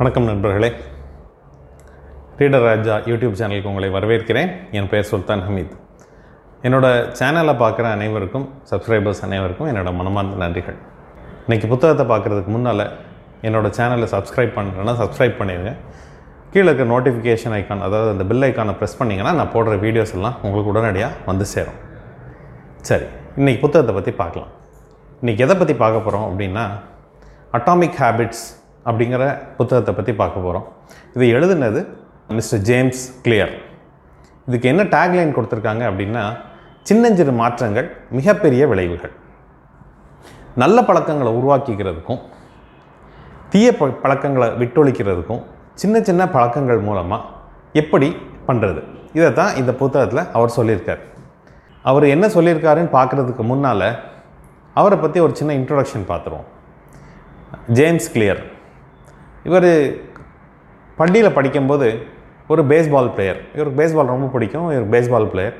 வணக்கம் நண்பர்களே, ரீடர் ராஜா யூடியூப் சேனலுக்கு உங்களை வரவேற்கிறேன். என் பெயர் சுல்தான் ஹமீத். என்னோடய சேனலை பார்க்குற அனைவருக்கும், சப்ஸ்கிரைபர்ஸ் அனைவருக்கும் என்னோட மனமார்ந்த நன்றிகள். இன்றைக்கி புத்தகத்தை பார்க்குறதுக்கு முன்னால் என்னோடய சேனலை சப்ஸ்கிரைப் பண்ணுறேன்னா சப்ஸ்கிரைப் பண்ணிடுங்க. கீழே இருக்க நோட்டிஃபிகேஷன் ஐக்கான், அதாவது அந்த பில் ஐக்கானை ப்ரெஸ் பண்ணிங்கன்னா நான் போடுற வீடியோஸ் எல்லாம் உங்களுக்கு உடனடியாக வந்து சேரும். சரி, இன்றைக்கி புத்தகத்தை பற்றி பார்க்கலாம். இன்றைக்கி எதை பற்றி பார்க்க போகிறோம் அப்படின்னா, அட்டாமிக் ஹேபிட்ஸ் அப்படிங்கிற புத்தகத்தை பற்றி பார்க்க போகிறோம். இது எழுதுனது மிஸ்டர் ஜேம்ஸ் கிளியர். இதுக்கு என்ன டேக்லைன் கொடுத்துருக்காங்க அப்படின்னா, சின்னஞ்சிறு மாற்றங்கள் மிகப்பெரிய விளைவுகள். நல்ல பழக்கங்களை உருவாக்கிக்கிறதுக்கும் தீய பழக்கங்களை விட்டொழிக்கிறதுக்கும் சின்ன சின்ன பழக்கங்கள் மூலமாக எப்படி பண்ணுறது, இதை தான் இந்த புத்தகத்தில் அவர் சொல்லியிருக்கார். அவர் என்ன சொல்லியிருக்காருன்னு பார்க்குறதுக்கு முன்னால் அவரை பற்றி ஒரு சின்ன இன்ட்ரொடக்ஷன் பார்த்துருவோம். ஜேம்ஸ் கிளியர் இவர் பள்ளியில் படிக்கும்போது ஒரு பேஸ்பால் பிளேயர். இவருக்கு பேஸ்பால் ரொம்ப பிடிக்கும். இவர் பேஸ்பால் பிளேயர்.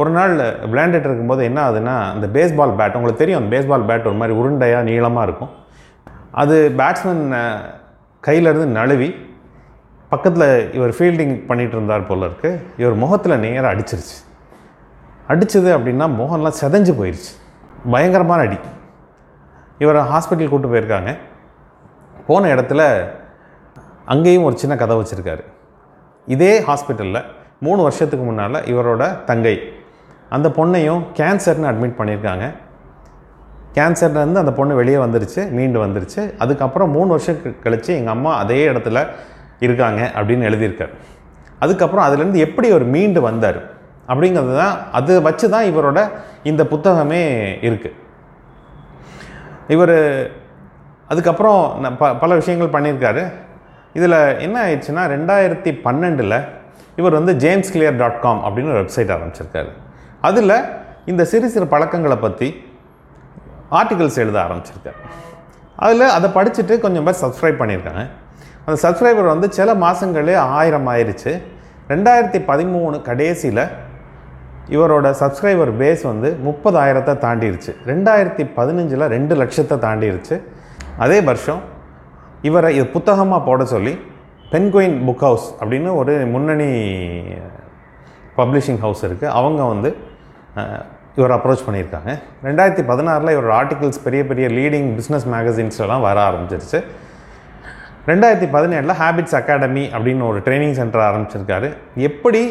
ஒரு நாள் விளையாண்டுட்டு இருக்கும்போது என்ன ஆகுதுன்னா, அந்த பேஸ்பால் பேட், உங்களுக்கு தெரியும், அந்த பேஸ்பால் பேட் ஒரு மாதிரி உருண்டையாக நீளமாக இருக்கும். அது பேட்ஸ்மேன் கையிலேருந்து நழுவி பக்கத்தில் இவர் ஃபீல்டிங் பண்ணிகிட்டு இருந்தார் போல இருக்குது. இவர் முகத்தில் நேராக அடிச்சிருச்சு. அடித்தது அப்படின்னா முகம்லாம் செதஞ்சு போயிடுச்சு. பயங்கரமான அடி. இவரை ஹாஸ்பிட்டல் கூப்பிட்டு போயிருக்காங்க. போன இடத்துல அங்கேயும் ஒரு சின்ன கதை வச்சுருக்காரு. இதே ஹாஸ்பிட்டலில் 3 வருஷத்துக்கு முன்னால் இவரோட தங்கை, அந்த பொண்ணையும் கேன்சர்னு அட்மிட் பண்ணியிருக்காங்க. கேன்சர்லேருந்து அந்த பொண்ணு வெளியே வந்துருச்சு, மீண்டு வந்துருச்சு. அதுக்கப்புறம் 3 வருஷம் கழித்து எங்கள் அம்மா அதே இடத்துல இருக்காங்க அப்படின்னு எழுதியிருக்காரு. அதுக்கப்புறம் அதுலேருந்து எப்படி ஒரு மீண்டு வந்தார் அப்படிங்கிறது தான், அது வச்சு தான் இவரோட இந்த புத்தகமே இருக்குது. இவர் அதுக்கப்புறம் பல விஷயங்கள் பண்ணியிருக்காரு. இதில் என்ன ஆயிடுச்சுன்னா, 2012 இவர் வந்து jamesclear.com அப்படின்னு ஒரு வெப்சைட் ஆரம்பிச்சிருக்காரு. அதில் இந்த சிறு சிறு பழக்கங்களை பற்றி ஆர்டிகல்ஸ் எழுத ஆரம்பிச்சிருக்காரு. அதில் அதை படிச்சுட்டு கொஞ்சம் பேர் சப்ஸ்கிரைப் பண்ணியிருக்காங்க. அந்த சப்ஸ்கிரைபர் வந்து சில மாதங்களே 1000 ஆயிடுச்சு. 2013 கடைசியில் இவரோட சப்ஸ்கிரைபர் பேஸ் வந்து 30,000 தாண்டிடுச்சு. 2015 200,000 தாண்டிடுச்சு. அதே வருஷம் இவரை இது புத்தகமாக போட சொல்லி பென்குயின் புக் ஹவுஸ் அப்படின்னு ஒரு முன்னணி பப்ளிஷிங் ஹவுஸ் இருக்குது. அவங்க வந்து இவர் அப்ரோச் பண்ணியிருக்காங்க. 2016 இவரோட ஆர்டிகிள்ஸ் பெரிய பெரிய லீடிங் பிஸ்னஸ் மேகசின்ஸ்லாம் வர ஆரம்பிச்சிருச்சு. 2017 ஹேபிட்ஸ் அகாடமி அப்படின்னு ஒரு ட்ரைனிங் சென்டர் ஆரம்பிச்சிருக்காரு. எப்படி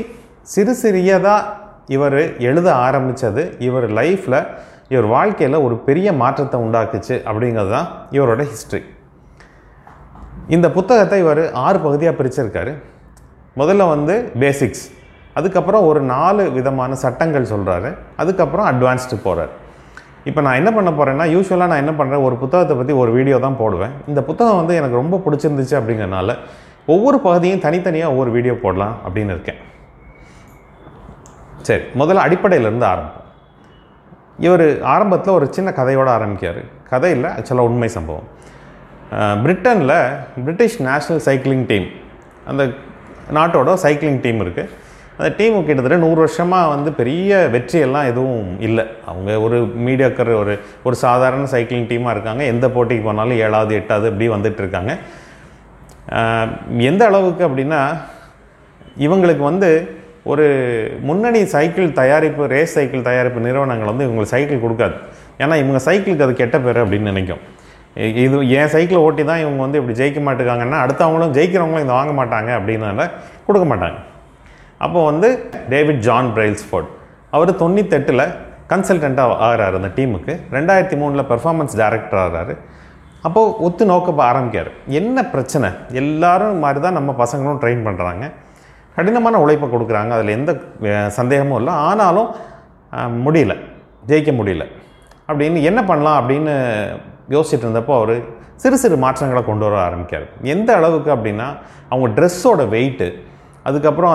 சிறு சிறியதாக இவர் எழுத ஆரம்பித்தது இவர் லைஃப்பில், இவர் வாழ்க்கையில் ஒரு பெரிய மாற்றத்தை உண்டாக்குச்சு அப்படிங்கிறது தான் இவரோட ஹிஸ்ட்ரி. இந்த புத்தகத்தை இவர் 6 பகுதியாக பிரிச்சிருக்காரு. முதல்ல வந்து பேசிக்ஸ், அதுக்கப்புறம் ஒரு 4 விதமான சட்டங்கள் சொல்கிறாரு, அதுக்கப்புறம் அட்வான்ஸ்டு போகிறார். இப்போ நான் என்ன பண்ண போகிறேன்னா, யூஸ்வலாக நான் என்ன பண்ணுறேன், ஒரு புத்தகத்தை பற்றி ஒரு வீடியோ தான் போடுவேன். இந்த புத்தகம் வந்து எனக்கு ரொம்ப பிடிச்சிருந்துச்சு அப்படிங்கிறனால ஒவ்வொரு பகுதியும் தனித்தனியாக ஒவ்வொரு வீடியோ போடலாம் அப்படின்னு இருக்கேன். சரி, முதல்ல அடிப்படையிலேருந்து ஆரம்பம். இவர் ஆரம்பத்தில் ஒரு சின்ன கதையோடு ஆரம்பிக்கார். கதையில் ஆக்சுவலாக உண்மை சம்பவம். பிரிட்டனில் பிரிட்டிஷ் நேஷ்னல் சைக்கிளிங் டீம், அந்த நாட்டோட சைக்கிளிங் டீம் இருக்குது. அந்த டீமு கிட்டத்தட்ட 100 வருஷமாக வந்து பெரிய வெற்றியெல்லாம் எதுவும் இல்லை. அவங்க ஒரு மீடியாக்கர், ஒரு சாதாரண சைக்கிளிங் டீமாக இருக்காங்க. எந்த போட்டிக்கு போனாலும் 7வது 8வது இப்படி வந்துட்டுருக்காங்க. எந்த அளவுக்கு அப்படின்னா, இவங்களுக்கு வந்து ஒரு முன்னணி சைக்கிள் தயாரிப்பு, ரேஸ் சைக்கிள் தயாரிப்பு நிறுவனங்கள் வந்து இவங்களுக்கு சைக்கிள் கொடுக்காது. ஏன்னா இவங்க சைக்கிளுக்கு அது கெட்ட பேர் அப்படின்னு நினைக்கும். இது என் சைக்கிளை ஓட்டி தான் இவங்க வந்து இப்படி ஜெயிக்க மாட்டேங்காங்கன்னா அடுத்தவங்களும் ஜெயிக்கிறவங்களும் இதை வாங்க மாட்டாங்க அப்படின்னால கொடுக்க மாட்டாங்க. அப்போது வந்து டேவிட் ஜான் பிரெயில்ஸ்ஃபோர்ட் அவர் 98 கன்சல்டண்ட்டாக ஆகிறாரு அந்த டீமுக்கு. 2003 பெர்ஃபார்மன்ஸ் டைரக்டர் ஆகிறாரு. அப்போது ஒத்து நோக்க ஆரம்பிக்கார். என்ன பிரச்சனை, எல்லோரும் மாதிரி தான் நம்ம பசங்களும் ட்ரெயின் பண்ணுறாங்க, கடினமான உழைப்பை கொடுக்குறாங்க, அதில் எந்த சந்தேகமும் இல்லை, ஆனாலும் முடியல, ஜெயிக்க முடியல அப்படின்னு என்ன பண்ணலாம் அப்படின்னு யோசிச்சுட்டு இருந்தப்போ அவர் சிறு சிறு மாற்றங்களை கொண்டு வர ஆரம்பிக்கார். எந்த அளவுக்கு அப்படின்னா, அவங்க ட்ரெஸ்ஸோட வெயிட்டு, அதுக்கப்புறம்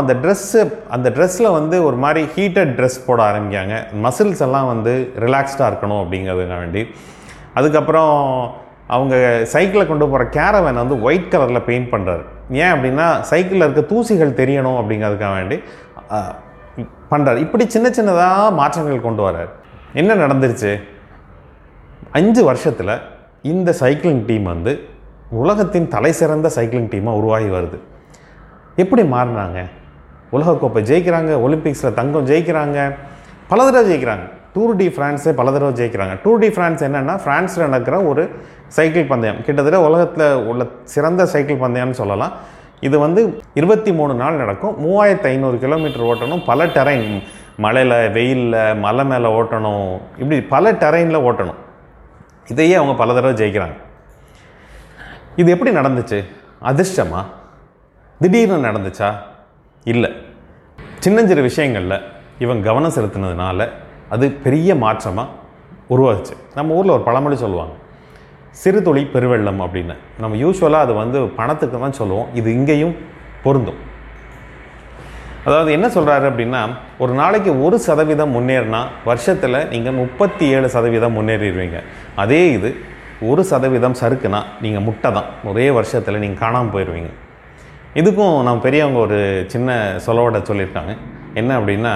அந்த ட்ரெஸ்ஸில் வந்து ஒரு மாதிரி ஹீட்டட் ட்ரெஸ் போட ஆரம்பிக்காங்க. மசில்ஸ் எல்லாம் வந்து ரிலாக்ஸ்டாக இருக்கணும் அப்படிங்கிறதுக்காக வேண்டி. அதுக்கப்புறம் அவங்க சைக்கிளை கொண்டு போகிற கேரவேன் வந்து ஒயிட் கலரில் பெயிண்ட் பண்ணுறாரு. ஏன் அப்படின்னா சைக்கிளில் இருக்க தூசிகள் தெரியணும் அப்படிங்கிறதுக்காக வேண்டி பண்ணுறாரு. இப்படி சின்ன சின்னதாக மாற்றங்கள் கொண்டு வர்றாரு. என்ன நடந்துருச்சு, 5 வருஷத்தில் இந்த சைக்கிளிங் டீம் வந்து உலகத்தின் தலை சிறந்த சைக்கிளிங் டீமாக உருவாகி வருது. எப்படி மாறினாங்க? உலகக்கோப்பை ஜெயிக்கிறாங்க, ஒலிம்பிக்ஸில் தங்கம் ஜெயிக்கிறாங்க, பல தடவை ஜெயிக்கிறாங்க. டூர் டி ஃப்ரான்ஸே பல தடவை ஜெயிக்கிறாங்க. டூர் டி ஃப்ரான்ஸ் என்னென்னா, ஃப்ரான்ஸில் நடக்கிற ஒரு சைக்கிள் பந்தயம், கிட்டத்தட்ட உலகத்தில் உள்ள சிறந்த சைக்கிள் பந்தயம்னு சொல்லலாம். இது வந்து 23 நாள் நடக்கும். 3500 கிலோமீட்டர் ஓட்டணும். பல டெரைன், மலையில், வெயிலில், மலை மேலே ஓட்டணும், இப்படி பல டெரைனில் ஓட்டணும். இதையே அவங்க பல தடவை ஜெயிக்கிறாங்க. இது எப்படி நடந்துச்சு? அதிர்ஷ்டமா? திடீர்னு நடந்துச்சா? இல்லை, சின்னஞ்சிறு விஷயங்களில் இவன் கவனம் செலுத்தினதுனால அது பெரிய மாற்றமாக உருவாச்சு. நம்ம ஊரில் ஒரு பழமொழி சொல்லுவாங்க, சிறு துளி பெருவெள்ளம் அப்படின்னு. நம்ம யூஸ்வலாக அது வந்து பணத்துக்கு தான் சொல்லுவோம். இது இங்கேயும் பொருந்தும். அதாவது என்ன சொல்கிறாரு அப்படின்னா, ஒரு நாளைக்கு 1% முன்னேறினா வருஷத்தில் நீங்கள் 37% முன்னேறிடுவீங்க. அதே இது 1% சறுக்குனா நீங்கள் முட்டை தான், ஒரே வருஷத்தில் நீங்கள் காணாமல் போயிடுவீங்க. இதுக்கும் நம்ம பெரியவங்க ஒரு சின்ன சொலோட சொல்லியிருக்காங்க. என்ன அப்படின்னா,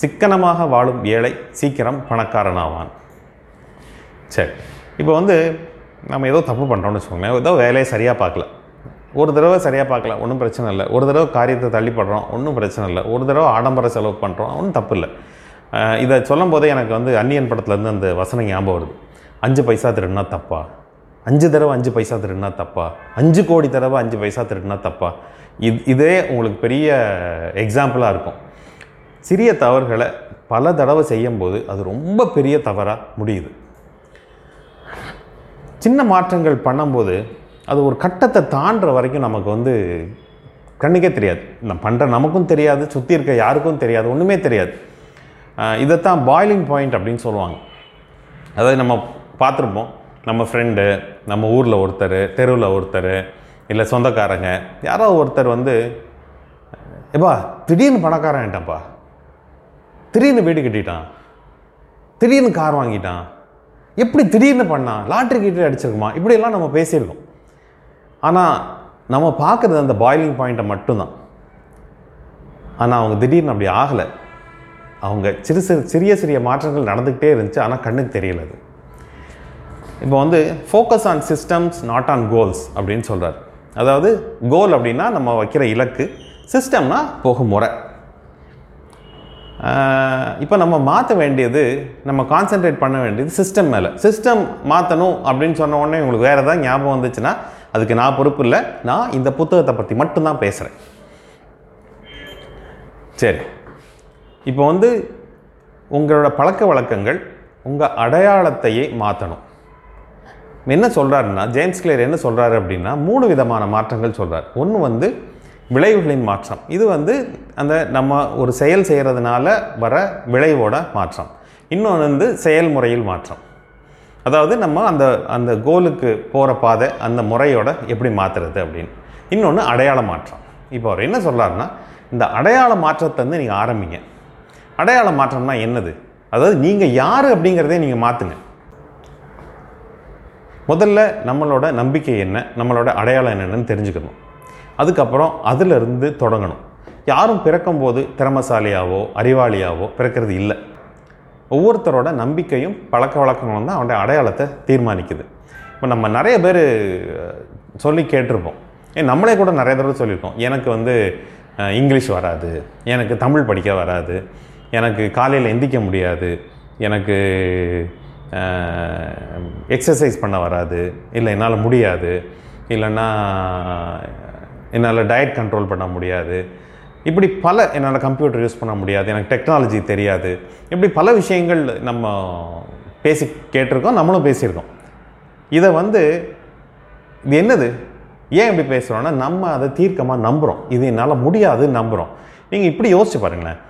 சிக்கனமாக வாழும் ஏழை சீக்கிரம் பணக்காரனாவான். சரி, இப்போ வந்து நம்ம ஏதோ தப்பு பண்ணுறோம்னு வச்சுக்கோங்களேன். ஏதோ வேலையை சரியாக பார்க்கல, ஒரு தடவை சரியாக பார்க்கல, ஒன்றும் பிரச்சனை இல்லை. ஒரு தடவை காரியத்தை தள்ளிப்படுறோம், ஒன்றும் பிரச்சனை இல்லை. ஒரு தடவை ஆடம்பர செலவு பண்ணுறோம், ஒன்றும் தப்பு இல்லை. இதை சொல்லும் போதே எனக்கு வந்து அன்னியன் படத்துலேருந்து அந்த வசனம் ஞாபகம் வருது. 5 பைசா திருடினா தப்பா? 5 தடவை 5 பைசா திருடினா தப்பா? 5 கோடி தடவை 5 பைசா திருடினா தப்பா? இதே உங்களுக்கு பெரிய எக்ஸாம்பிளாக இருக்கும். சிறிய தவறுகளை பல தடவை செய்யும்போது அது ரொம்ப பெரிய தவறாக முடியுது. சின்ன மாற்றங்கள் பண்ணும்போது அது ஒரு கட்டத்தை தாண்டுற வரைக்கும் நமக்கு வந்து கண்ணுக்கே தெரியாது. நம்ம பண்ணுற நமக்கும் தெரியாது, சுற்றி இருக்க யாருக்கும் தெரியாது, ஒன்றுமே தெரியாது. இதைத்தான் பாய்லிங் பாயிண்ட் அப்படின்னு சொல்லுவாங்க. அதாவது நம்ம பார்த்துருப்போம், நம்ம ஃப்ரெண்டு, நம்ம ஊரில் ஒருத்தர், தெருவில் ஒருத்தர், இல்லை சொந்தக்காரங்க யாரோ ஒருத்தர் வந்து, எப்பா திடீர்னு பணக்காரன்ட்டப்பா, திடீர்னு வீடு கட்டிட்டான், திடீர்னு கார் வாங்கிட்டான், எப்படி திடீர்னு பண்ணான், லாட்ரி கீட்டரி அடிச்சிருக்குமா, இப்படியெல்லாம் நம்ம பேசியிருக்கோம். ஆனால் நம்ம பார்க்குறது அந்த பாய்லிங் பாயிண்ட்டை மட்டும்தான். ஆனால் அவங்க திடீர்னு அப்படி ஆகலை. அவங்க சிறிய மாற்றங்கள் நடந்துக்கிட்டே இருந்துச்சு, ஆனால் கண்ணுக்கு தெரியல. அது இப்போ வந்து focus on systems not on goals அப்படின்னு சொல்கிறார். அதாவது கோல் அப்படின்னா நம்ம வைக்கிற இலக்கு, சிஸ்டம்னா போகும் முறை. இப்போ நம்ம மாற்ற வேண்டியது, நம்ம கான்சென்ட்ரேட் பண்ண வேண்டியது சிஸ்டம் மேலே. சிஸ்டம் மாற்றணும் அப்படின்னு சொன்ன உடனே உங்களுக்கு வேறு ஏதாவது ஞாபகம் வந்துச்சுன்னா அதுக்கு நான் பொறுப்பு இல்லை. நான் இந்த புத்தகத்தை பற்றி மட்டும்தான் பேசுகிறேன். சரி, இப்போ வந்து உங்களோட பழக்க வழக்கங்கள் உங்கள் அடையாளத்தையே மாற்றணும். என்ன சொல்கிறாருன்னா, ஜேம்ஸ் கிளியர் என்ன சொல்கிறாரு அப்படின்னா, 3 விதமான மாற்றங்கள் சொல்கிறார். ஒன்று வந்து விளைவுகளின் மாற்றம். இது வந்து அந்த நம்ம ஒரு செயல் செய்கிறதுனால வர விளைவோட மாற்றம். இன்னொன்று வந்து செயல்முறையில் மாற்றம். அதாவது நம்ம அந்த அந்த கோலுக்கு போகிற பாதை, அந்த முறையோட எப்படி மாற்றுறது அப்படின்னு. இன்னொன்று அடையாள மாற்றம். இப்போ அவர் என்ன சொல்கிறாருன்னா, இந்த அடையாள மாற்றத்தை வந்து நீங்கள் ஆரம்பிங்க. அடையாள மாற்றம்னா என்னது? அதாவது நீங்கள் யார் அப்படிங்கிறதே நீங்கள் மாற்றுங்க. முதல்ல நம்மளோட நம்பிக்கை என்ன, நம்மளோட அடையாளம் என்னென்னு தெரிஞ்சுக்கணும். அதுக்கப்புறம் அதிலிருந்து தொடங்கணும். யாரும் பிறக்கும்போது திறமசாலியாவோ அறிவாளியாவோ பிறக்கிறது இல்லை. ஒவ்வொருத்தரோட நம்பிக்கையும் பழக்க வழக்கங்களும் தான் அவனுடைய அடையாளத்தை தீர்மானிக்குது. இப்போ நம்ம நிறைய பேர் சொல்லி கேட்டிருப்போம், நம்மளே கூட நிறைய தடவை சொல்லியிருக்கோம், எனக்கு வந்து இங்கிலீஷ் வராது, எனக்கு தமிழ் படிக்க வராது, எனக்கு காலையில் எந்திக்க முடியாது, எனக்கு எக்ஸசைஸ் பண்ண வராது, இல்லை என்னால் முடியாது, இல்லைன்னா என்னால் டயட் கண்ட்ரோல் பண்ண முடியாது, இப்படி பல, என்னால் கம்ப்யூட்டர் யூஸ் பண்ண முடியாது, எனக்கு டெக்னாலஜி தெரியாது, இப்படி பல விஷயங்கள் நம்ம பேசி கேட்டிருக்கோம், நம்மளும் பேசியிருக்கோம். இதை வந்து இது என்னது, ஏன் இப்படி பேசுகிறோன்னா நம்ம அதை தீர்க்கமாக நம்புகிறோம். இது என்னால் முடியாதுன்னு நம்புகிறோம். நீங்கள் இப்படி யோசிச்சு பாருங்களேன்,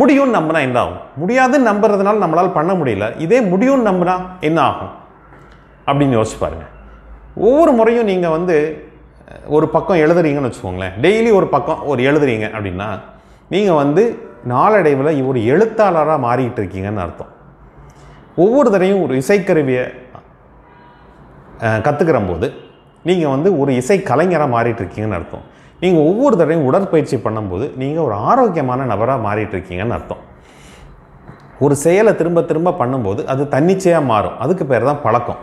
முடியும்னு நம்பினா என்ன ஆகும்? முடியாதுன்னு நம்புறதுனால நம்மளால் பண்ண முடியல. இதே முடியும்னு நம்பினா என்ன ஆகும் அப்படின்னு யோசிச்சு பாருங்கள். ஒவ்வொரு முறையும் நீங்கள் வந்து ஒரு பக்கம் எழுதுறீங்கன்னு வச்சுக்கோங்களேன், டெய்லி ஒரு பக்கம் ஒரு எழுதுறீங்க அப்படின்னா நீங்கள் வந்து நாளடைவில் ஒரு எழுத்தாளராக மாறிக்கிட்டு இருக்கீங்கன்னு அர்த்தம். ஒவ்வொரு தடையும் ஒரு இசைக்கருவியை கற்றுக்கிற போது நீங்கள் வந்து ஒரு இசை கலைஞராக மாறிட்டு இருக்கீங்கன்னு அர்த்தம். நீங்கள் ஒவ்வொரு தடையும் உடற்பயிற்சி பண்ணும்போது நீங்கள் ஒரு ஆரோக்கியமான நபராக மாறிட்டு இருக்கீங்கன்னு அர்த்தம். ஒரு செயலை திரும்ப திரும்ப பண்ணும்போது அது தன்னிச்சையாக மாறும். அதுக்கு பேர் தான் பழக்கம்.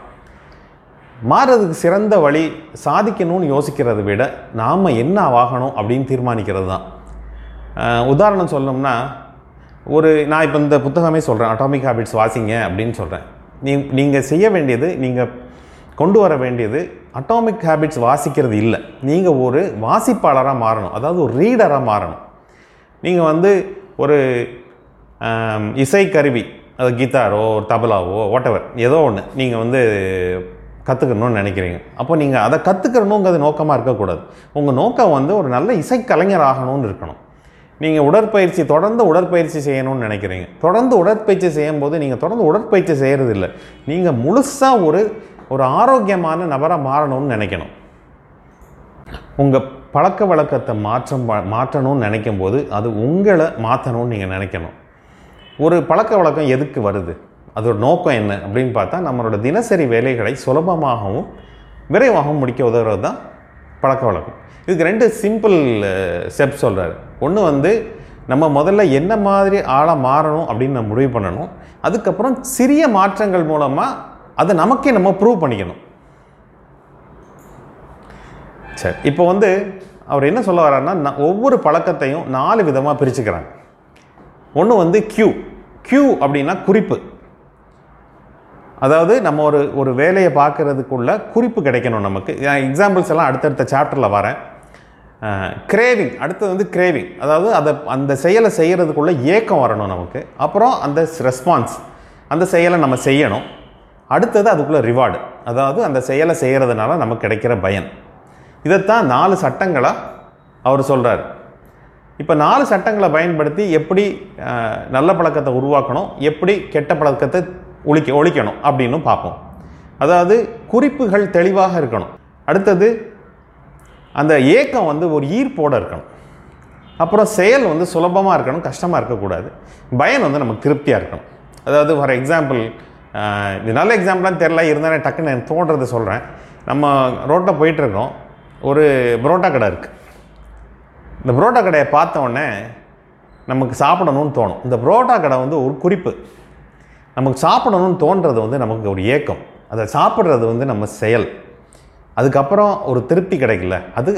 மாறுறதுக்கு சிறந்த வழி சாதிக்கணும்னு யோசிக்கிறத விட நாம் என்ன ஆகணும் அப்படின்னு தீர்மானிக்கிறது தான். உதாரணம் சொல்லணும்னா, நான் இப்போ இந்த புத்தகமே சொல்கிறேன், அட்டாமிக் ஹேபிட்ஸ் வாசிங்க அப்படின்னு சொல்கிறேன். நீங்கள் செய்ய வேண்டியது, நீங்கள் கொண்டு வர வேண்டியது அட்டாமிக் ஹேபிட்ஸ் வாசிக்கிறது இல்லை. நீங்கள் ஒரு வாசிப்பாளராக மாறணும், அதாவது ஒரு ரீடராக மாறணும். நீங்கள் ஒரு இசைக்கருவி, அது கிட்டாரோ ஒரு தபலாவோ வாட்டவர் ஏதோ ஒன்று நீங்கள் கற்றுக்கணும்னு நினைக்கிறீங்க. அப்போ நீங்கள் அதை கற்றுக்கணுங்கிறது நோக்கமாக இருக்கக்கூடாது. உங்கள் நோக்கம் ஒரு நல்ல இசைக்கலைஞர் ஆகணும்னு இருக்கணும். நீங்கள் உடற்பயிற்சி, தொடர்ந்து உடற்பயிற்சி செய்யணும்னு நினைக்கிறீங்க. தொடர்ந்து உடற்பயிற்சி செய்யும்போது நீங்கள் தொடர்ந்து உடற்பயிற்சி செய்கிறதில்ல, நீங்கள் முழுசாக ஒரு ஆரோக்கியமான நபராக மாறணும்னு நினைக்கணும். உங்கள் பழக்க வழக்கத்தை மாற்றணும்னு நினைக்கும் போது அது உங்களை மாற்றணும்னு நீங்கள் நினைக்கணும். ஒரு பழக்க வழக்கம் எதுக்கு வருது, அதோட நோக்கம் என்ன அப்படின்னு பார்த்தா, நம்மளோட தினசரி வேலைகளை சுலபமாகவும் விரைவாகவும் முடிக்க உதவுறது தான் பழக்க வழக்கம். இதுக்கு ரெண்டு சிம்பிள் ஸ்டெப் சொல்கிறாரு. ஒன்று நம்ம முதல்ல என்ன மாதிரி ஆளாக மாறணும் அப்படின்னு நம்ம முடிவு பண்ணணும். அதுக்கப்புறம் சிறிய மாற்றங்கள் மூலமாக அதை நமக்கே நம்ம ப்ரூவ் பண்ணிக்கணும். சரி, இப்போ அவர் என்ன சொல்ல வர்றாருன்னா, ஒவ்வொரு பழக்கத்தையும் 4 விதமாக பிரிச்சுக்கிறாங்க. ஒன்று கியூ. கியூ அப்படின்னா குறிப்பு. அதாவது நம்ம ஒரு வேலையை பார்க்குறதுக்குள்ள குறிப்பு கிடைக்கணும் நமக்கு. எக்ஸாம்பிள்ஸ் எல்லாம் அடுத்தடுத்த சாப்டரில் வரேன். கிரேவிங், அடுத்தது கிரேவிங், அதாவது அந்த செயலை செய்கிறதுக்குள்ளே ஏக்கம் வரணும் நமக்கு. அப்புறம் அந்த ரெஸ்பான்ஸ், அந்த செயலை நம்ம செய்யணும். அடுத்தது அதுக்குள்ளே ரிவார்டு, அதாவது அந்த செயலை செய்கிறதுனால நமக்கு கிடைக்கிற பயன். இதைத்தான் 4 சட்டங்களாக அவர் சொல்கிறார். இப்போ 4 சட்டங்களை பயன்படுத்தி எப்படி நல்ல பழக்கத்தை உருவாக்கணும், எப்படி கெட்ட பழக்கத்தை ஒழிக்கணும் அப்படின்னு பார்ப்போம். அதாவது குறிப்புகள் தெளிவாக இருக்கணும். அடுத்தது அந்த ஏக்கம் ஒரு ஈர்ப்போடு இருக்கணும். அப்புறம் செயல் சுலபமாக இருக்கணும், கஷ்டமாக இருக்கக்கூடாது. பயன் நமக்கு திருப்தியாக இருக்கணும். அதாவது ஃபார் எக்ஸாம்பிள், இது நல்ல எக்ஸாம்பிளாக தெரியல, இருந்தாலும் டக்குன்னு எனக்கு தோன்றதை சொல்கிறேன். நம்ம ரோட்டில் போயிட்டுருக்கோம், ஒரு புரோட்டா கடை இருக்குது. இந்த புரோட்டா கடையை பார்த்தோன்னே நமக்கு சாப்பிடணும்னு தோணும். இந்த புரோட்டா கடை ஒரு குறிப்பு. நமக்கு சாப்பிடணும்னு தோன்றது நமக்கு ஒரு ஏக்கம். அதை சாப்பிட்றது நம்ம செயல். அதுக்கப்புறம் ஒரு திருப்தி கிடைக்கல,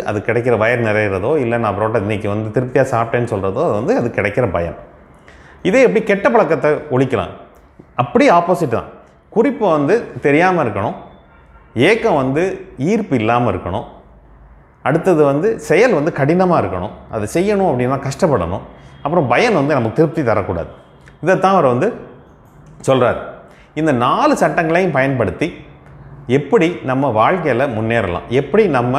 அது கிடைக்கிற வயர் நிறையிறதோ, இல்லை நான் புரோட்டா இன்றைக்கி திருப்தியாக சாப்பிட்டேன்னு சொல்கிறதோ, அது அது கிடைக்கிற பயம். இதே எப்படி கெட்ட பழக்கத்தை ஒழிக்கலாம்? அப்படி ஆப்போசிட் தான். குறிப்பு தெரியாமல் இருக்கணும், ஏக்கம் ஈர்ப்பு இல்லாமல் இருக்கணும். அடுத்தது செயல் கடினமாக இருக்கணும், அது செய்யணும் அப்படின்னா கஷ்டப்படணும். அப்புறம் பயன் நமக்கு திருப்தி தரக்கூடாது. இதைத்தான் அவர் சொல்கிறார். இந்த 4 சட்டங்களையும் பயன்படுத்தி எப்படி நம்ம வாழ்க்கையில் முன்னேறலாம், எப்படி நம்ம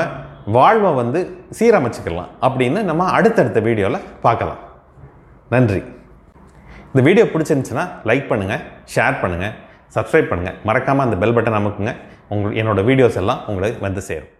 வாழ்வை சீரமைச்சிக்கலாம் அப்படின்னு நம்ம அடுத்தடுத்த வீடியோவில் பார்க்கலாம். நன்றி. இந்த வீடியோ பிடிச்சிருந்துச்சுன்னா லைக் பண்ணுங்கள், ஷேர் பண்ணுங்கள், சப்ஸ்கிரைப் பண்ணுங்கள். மறக்காமல் அந்த பெல் பட்டன் அமுக்குங்க. என்னோடய வீடியோஸ் எல்லாம் உங்களுக்கு சேரும்.